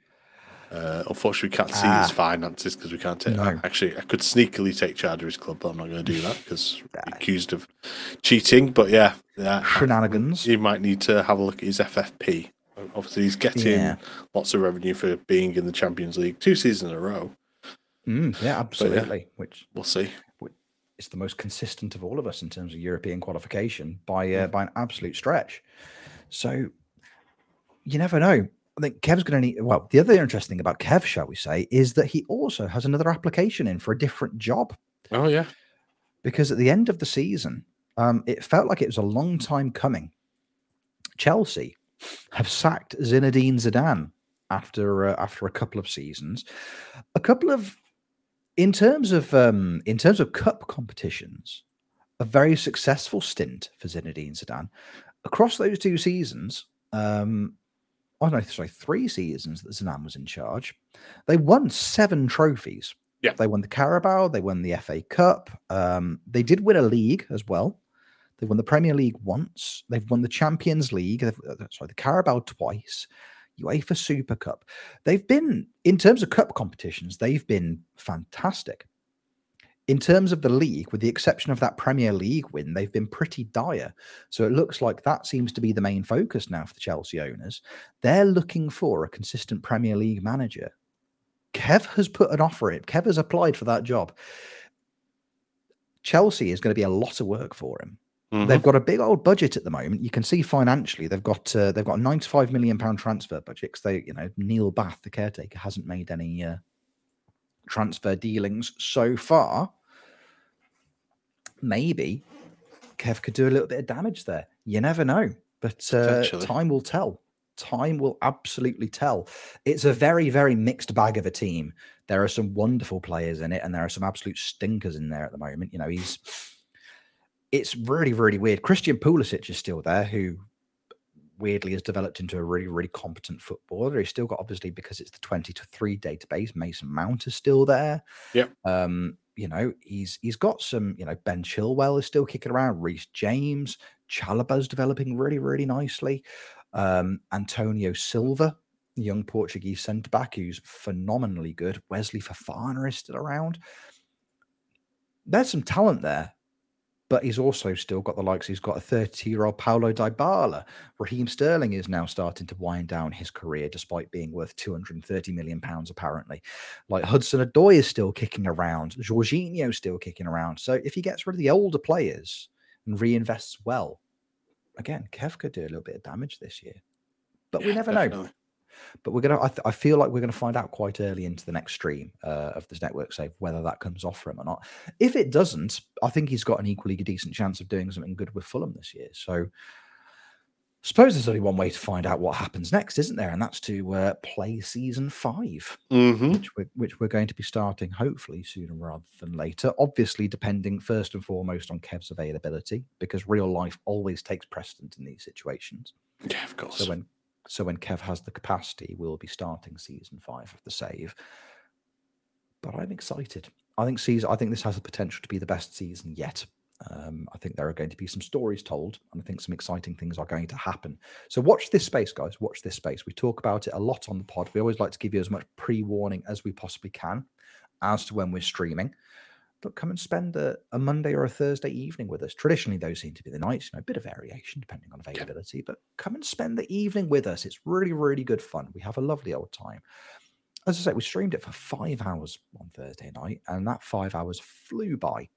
Unfortunately, we can't see his finances because we can't take. No. Actually, I could sneakily take charge of his club, but I'm not going to do that because accused of cheating. But yeah, shenanigans. He might need to have a look at his FFP. Obviously, he's getting lots of revenue for being in the Champions League 2 seasons in a row. Yeah, absolutely. Yeah, which we'll see. It's the most consistent of all of us in terms of European qualification by an absolute stretch. So you never know. I think Kev's going to need... Well, the other interesting thing about Kev, shall we say, is that he also has another application in for a different job. Oh, yeah. Because at the end of the season, it felt like it was a long time coming. Chelsea have sacked Zinedine Zidane after a couple of seasons. A couple of... In terms of cup competitions, a very successful stint for Zinedine Zidane. Across those 2 seasons... Oh, no, sorry, 3 seasons that Zidane was in charge. They won 7 trophies. Yeah. They won the Carabao. They won the FA Cup. They did win a league as well. They won the Premier League once. They've won the Champions League. The Carabao twice. UEFA Super Cup. They've been, in terms of cup competitions, they've been fantastic. In terms of the league, with the exception of that Premier League win, they've been pretty dire. So it looks like that seems to be the main focus now for the Chelsea owners. They're looking for a consistent Premier League manager. Kev has put an offer in. Kev has applied for that job. Chelsea is going to be a lot of work for him. Mm-hmm. They've got a big old budget at the moment. You can see financially they've got a £95 million transfer budget. Because Neil Bath, the caretaker, hasn't made any transfer dealings so far. maybe Kev could do a little bit of damage there. You never know, but time will tell. Time will absolutely tell. It's a very, very mixed bag of a team. There are some wonderful players in it, and there are some absolute stinkers in there at the moment. You know, it's really, really weird. Christian Pulisic is still there, who weirdly has developed into a really, really competent footballer. He's still got, obviously, because it's the 20-3 database, Mason Mount is still there. Yeah. You know, he's got some, you know, Ben Chilwell is still kicking around, Reece James, Chalaba's developing really, really nicely. Antonio Silva, young Portuguese centre-back who's phenomenally good. Wesley Fofana is still around. There's some talent there, but he's also still got the likes. He's got a 30-year-old Paulo Dybala. Raheem Sterling is now starting to wind down his career despite being worth £230 million, apparently. Like Hudson-Odoi is still kicking around. Jorginho still kicking around. So if he gets rid of the older players and reinvests well, again, Kev could do a little bit of damage this year, but we never know. But we're going to, I feel like we're going to find out quite early into the next stream of this network save whether that comes off for him or not. If it doesn't, I think he's got an equally decent chance of doing something good with Fulham this year. So I suppose there's only one way to find out what happens next, isn't there? And that's to play season 5, which we're going to be starting hopefully sooner rather than later. Obviously, depending first and foremost on Kev's availability, because real life always takes precedent in these situations. Yeah, of course. So when Kev has the capacity, we'll be starting season 5 of the save. But I'm excited. I think this has the potential to be the best season yet. I think there are going to be some stories told, and I think some exciting things are going to happen. So watch this space, guys. Watch this space. We talk about it a lot on the pod. We always like to give you as much pre-warning as we possibly can as to when we're streaming. But come and spend a Monday or a Thursday evening with us. Traditionally, those seem to be the nights. You know, a bit of variation depending on availability. But come and spend the evening with us. It's really, really good fun. We have a lovely old time. As I say, we streamed it for 5 hours on Thursday night, and that 5 hours flew by.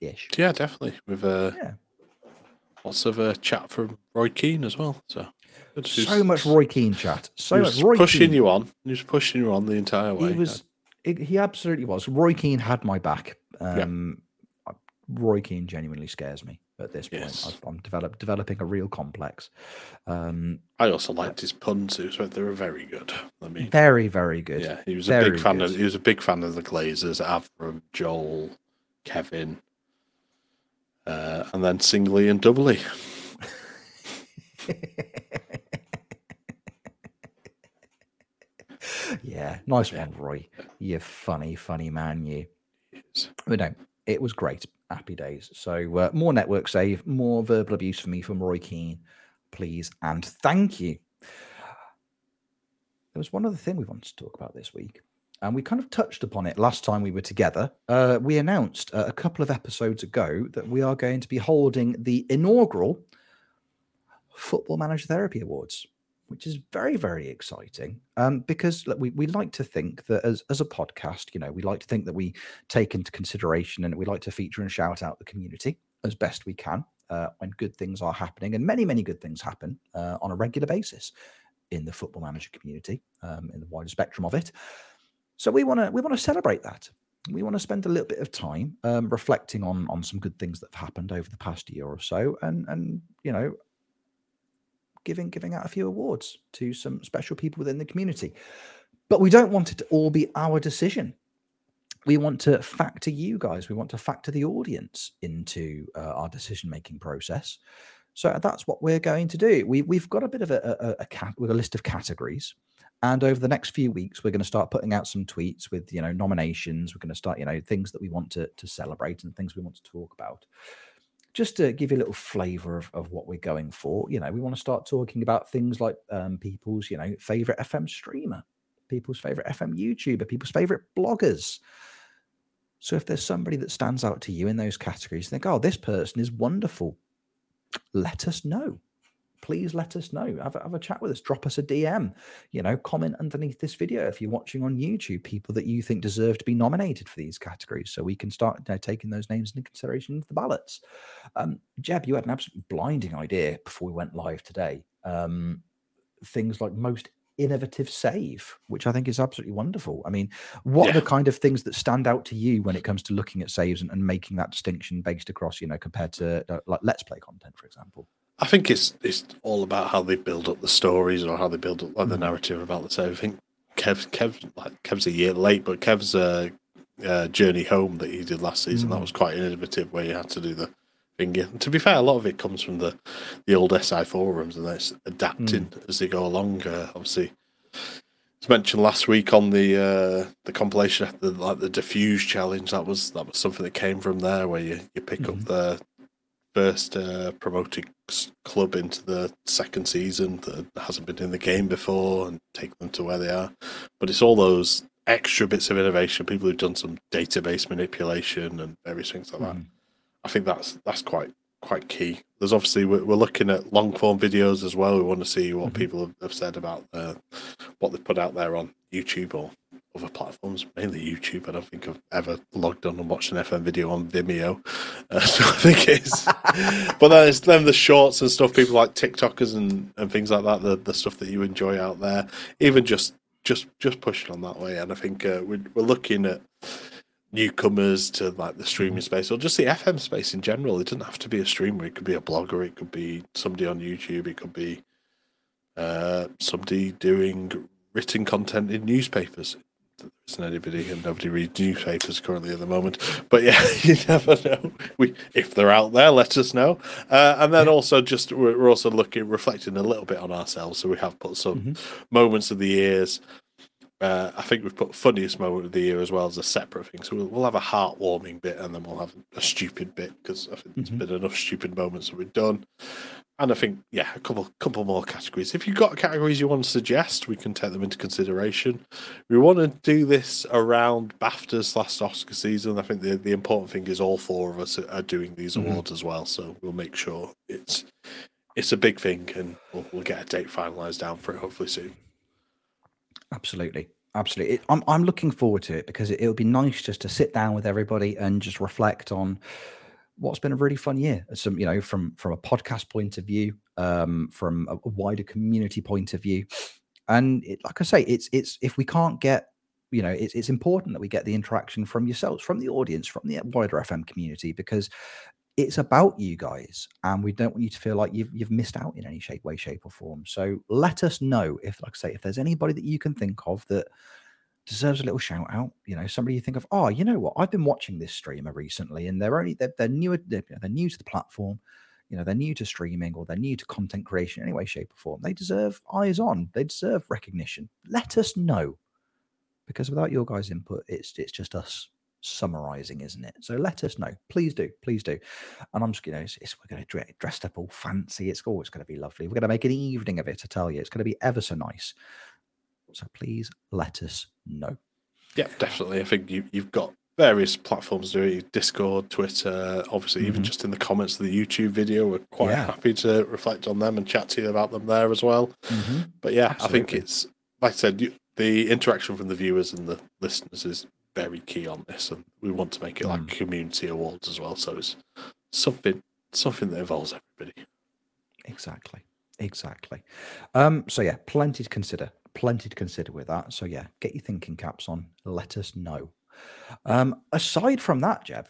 Ish. Yeah, definitely. With lots of chat from Roy Keane as well. So much Roy Keane chat. He was pushing you on the entire way. He absolutely was. Roy Keane had my back. Roy Keane genuinely scares me at this point. Yes. I'm developing a real complex. I also liked his puns. They were very good. I mean, very, very good. Yeah, he was a big fan. He was a big fan of the Glazers, Avram, Joel, Kevin. And then singly and doubly. Yeah, nice one, Roy. You funny man, you. Yes. But no, it was great. Happy days. So more network save, more verbal abuse for me from Roy Keane, please and thank you. There was one other thing we wanted to talk about this week. And we kind of touched upon it last time we were together. We announced a couple of episodes ago that we are going to be holding the inaugural Football Manager Therapy Awards, which is very, very exciting. Because look, we like to think that as a podcast, you know, we like to think that we take into consideration and we like to feature and shout out the community as best we can when good things are happening. And many, many good things happen on a regular basis in the Football Manager community, in the wider spectrum of it. So we want to celebrate that. We want to spend a little bit of time reflecting on some good things that have happened over the past year or so, and you know, giving out a few awards to some special people within the community. But we don't want it to all be our decision. We want to factor you guys. We want to factor the audience into our decision-making process. So that's what we're going to do. We've got a bit of a list of categories. And over the next few weeks, we're going to start putting out some tweets with, you know, nominations. We're going to start, you know, things that we want to celebrate and things we want to talk about. Just to give you a little flavour of what we're going for. You know, we want to start talking about things like people's, you know, favourite FM streamer, people's favourite FM YouTuber, people's favourite bloggers. So if there's somebody that stands out to you in those categories, think, oh, this person is wonderful. Let us know. Please let us know. Have a chat with us. Drop us a DM. You know, comment underneath this video if you're watching on YouTube. People that you think deserve to be nominated for these categories, so we can start, you know, taking those names into consideration into the ballots. Jeb, you had an absolutely blinding idea before we went live today. Things like most innovative save, which I think is absolutely wonderful. I mean, what are the kind of things that stand out to you when it comes to looking at saves and making that distinction based across, you know, compared to like Let's Play content, for example? I think it's all about how they build up the stories or how they build up like, the narrative about the save. I think Kev's a year late, but Kev's journey home that he did last season, that was quite innovative, where you had to do the finger. And to be fair, a lot of it comes from the old SI forums, and that's adapting as they go along. Obviously, as mentioned last week on the compilation, the diffuse challenge, that was something that came from there, where you pick up the first promoted club into the second season that hasn't been in the game before and take them to where they are. But it's all those extra bits of innovation, people who've done some database manipulation and various things like that. I think that's quite key. There's obviously, we're looking at long form videos as well. We want to see what people have said about what they've put out there on YouTube or other platforms, mainly YouTube. I don't think I've ever logged on and watched an FM video on Vimeo. So I think it is. But there's then the shorts and stuff, people like TikTokers and things like that, the stuff that you enjoy out there, even just pushing on that way. And I think we're looking at newcomers to like the streaming space or just the FM space in general. It doesn't have to be a streamer. It could be a blogger. It could be somebody on YouTube. It could be somebody doing written content in newspapers. There isn't anybody, and nobody reads newspapers currently at the moment, but yeah, you never know. If they're out there, let us know. And then also just we're also reflecting a little bit on ourselves, so we have put some moments of the years. I think we've put funniest moment of the year as well as a separate thing, so we'll have a heartwarming bit and then we'll have a stupid bit, because I think there's been enough stupid moments that we've done. And I think, yeah, a couple more categories. If you've got categories you want to suggest, we can take them into consideration. We want to do this around BAFTA's last Oscar season. I think the important thing is all four of us are doing these awards as well, so we'll make sure it's a big thing, and we'll get a date finalised down for it hopefully soon. Absolutely. Absolutely. I'm looking forward to it, because it would be nice just to sit down with everybody and just reflect on what's been a really fun year, from a podcast point of view, from a wider community point of view. And like I say, it's if we can't get, it's important that we get the interaction from yourselves, from the audience, from the wider FM community, because it's about you guys, and we don't want you to feel like you've missed out in any way, shape or form. So let us know if there's anybody that you can think of that deserves a little shout out, somebody you think of, I've been watching this streamer recently, and they're new to the platform, they're new to streaming, or they're new to content creation in any way, shape or form. They deserve eyes on, they deserve recognition. Let us know, because without your guys' input, it's just us summarizing, isn't it? So let us know, please do. And I'm just, we're going to get dressed up all fancy. It's always going to be lovely. We're going to make an evening of it, I tell you. It's going to be ever so nice. So please let us know. Yeah, definitely. I think you've got various platforms to do, Discord, Twitter, obviously, even just in the comments of the YouTube video, we're quite happy to reflect on them and chat to you about them there as well. But yeah, absolutely. I think it's, like I said, the interaction from the viewers and the listeners is very key on this, and we want to make it like community awards as well, so it's something that involves everybody. Exactly. So yeah, plenty to consider with that. So yeah, get your thinking caps on, let us know. Aside from that, Jeb,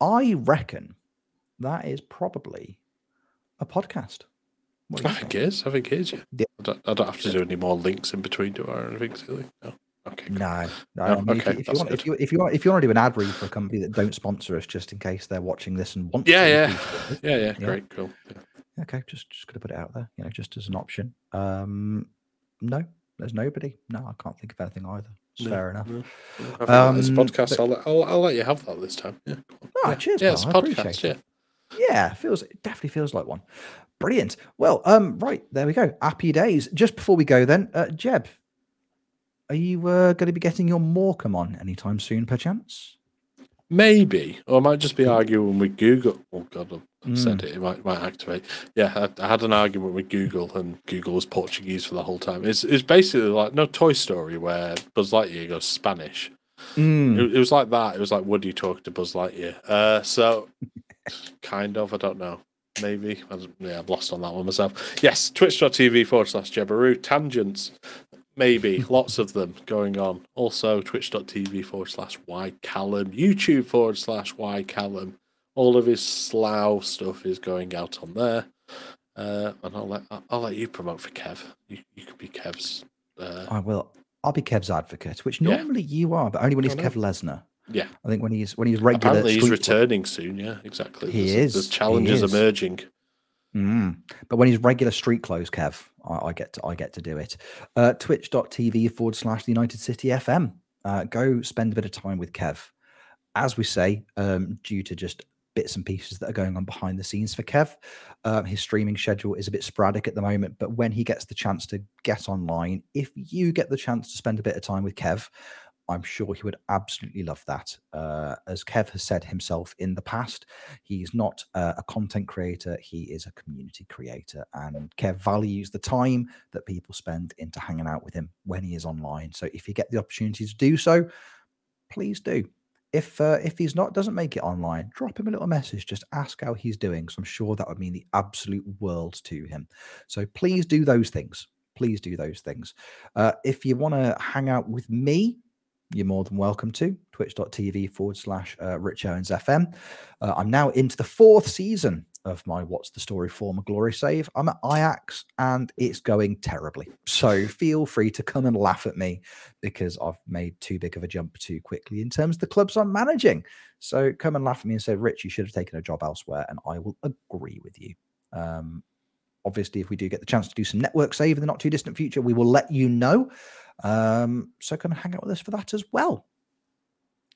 I reckon that is probably a podcast. I think it is, yeah. I don't have to do any more links in between, do I, or anything silly? No. Okay. No. I mean, okay. If you want to do an ad read for a company that don't sponsor us, just in case they're watching this and want to. Yeah. Great, cool. Yeah. Okay, just gonna put it out there, just as an option. No, there's nobody. No, I can't think of anything either. It's fair enough. No. This podcast, but I'll let you have that this time. Yeah. Cheers. Yeah, it's a podcast. Yeah. Yeah, it definitely feels like one. Brilliant. Well, right, there we go. Happy days. Just before we go, then, Jeb, are you going to be getting your Morecambe on anytime soon, perchance? Maybe. Or I might just be arguing with Google. Oh, God, I've said it. It might activate. Yeah, I had an argument with Google, and Google was Portuguese for the whole time. It's basically like, no, Toy Story, where Buzz Lightyear goes Spanish. It was like that. It was like Woody talked to Buzz Lightyear. So, kind of, I don't know. maybe. Yeah, I've lost on that one myself. Yes, twitch.tv/Jebaroo. Tangents, maybe. Lots of them going on. Also, twitch.tv/YCallum. YouTube /YCallum. All of his Slough stuff is going out on there. And I'll let you promote for Kev. You could be Kev's. I will. I'll be Kev's advocate, which normally you are, but only when he's Kev Lesnar. Yeah, I think when he's regular. Apparently he's returning soon. Yeah, exactly. There's challenges emerging. But when he's regular street clothes, Kev, I get to do it. Twitch.tv/The United City FM. Go spend a bit of time with Kev, as we say, due to just bits and pieces that are going on behind the scenes for Kev. His streaming schedule is a bit sporadic at the moment, but when he gets the chance to get online, if you get the chance to spend a bit of time with Kev, I'm sure he would absolutely love that. As Kev has said himself in the past, he's not a content creator, he is a community creator, and Kev values the time that people spend into hanging out with him when he is online. So if you get the opportunity to do so, please do. If he's not, doesn't make it online, drop him a little message. Just ask how he's doing. So I'm sure that would mean the absolute world to him. So please do those things. Please do those things. If you want to hang out with me, you're more than welcome to. Twitch.tv/Rich Owens FM. I'm now into the 4th season of my What's the Story former glory save. I'm at Ajax and it's going terribly. So feel free to come and laugh at me because I've made too big of a jump too quickly in terms of the clubs I'm managing. So come and laugh at me and say, Rich, you should have taken a job elsewhere, and I will agree with you. Obviously, if we do get the chance to do some network save in the not too distant future, we will let you know. So come and hang out with us for that as well.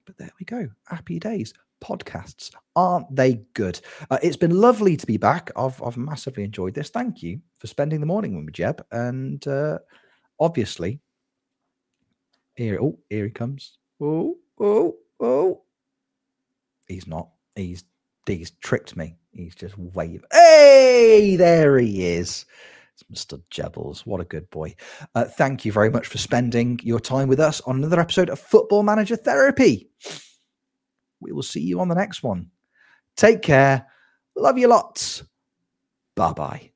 But there we go. Happy days. Podcasts, aren't they good? It's been lovely to be back. I've massively enjoyed this. Thank you for spending the morning with me, Jeb. And obviously, here he comes. Oh! He's not. He's tricked me. He's just waving. Hey, there he is. Mr. Jebbles, what a good boy. Thank you very much for spending your time with us on another episode of Football Manager Therapy. We will see you on the next one. Take care. Love you lots. Bye-bye.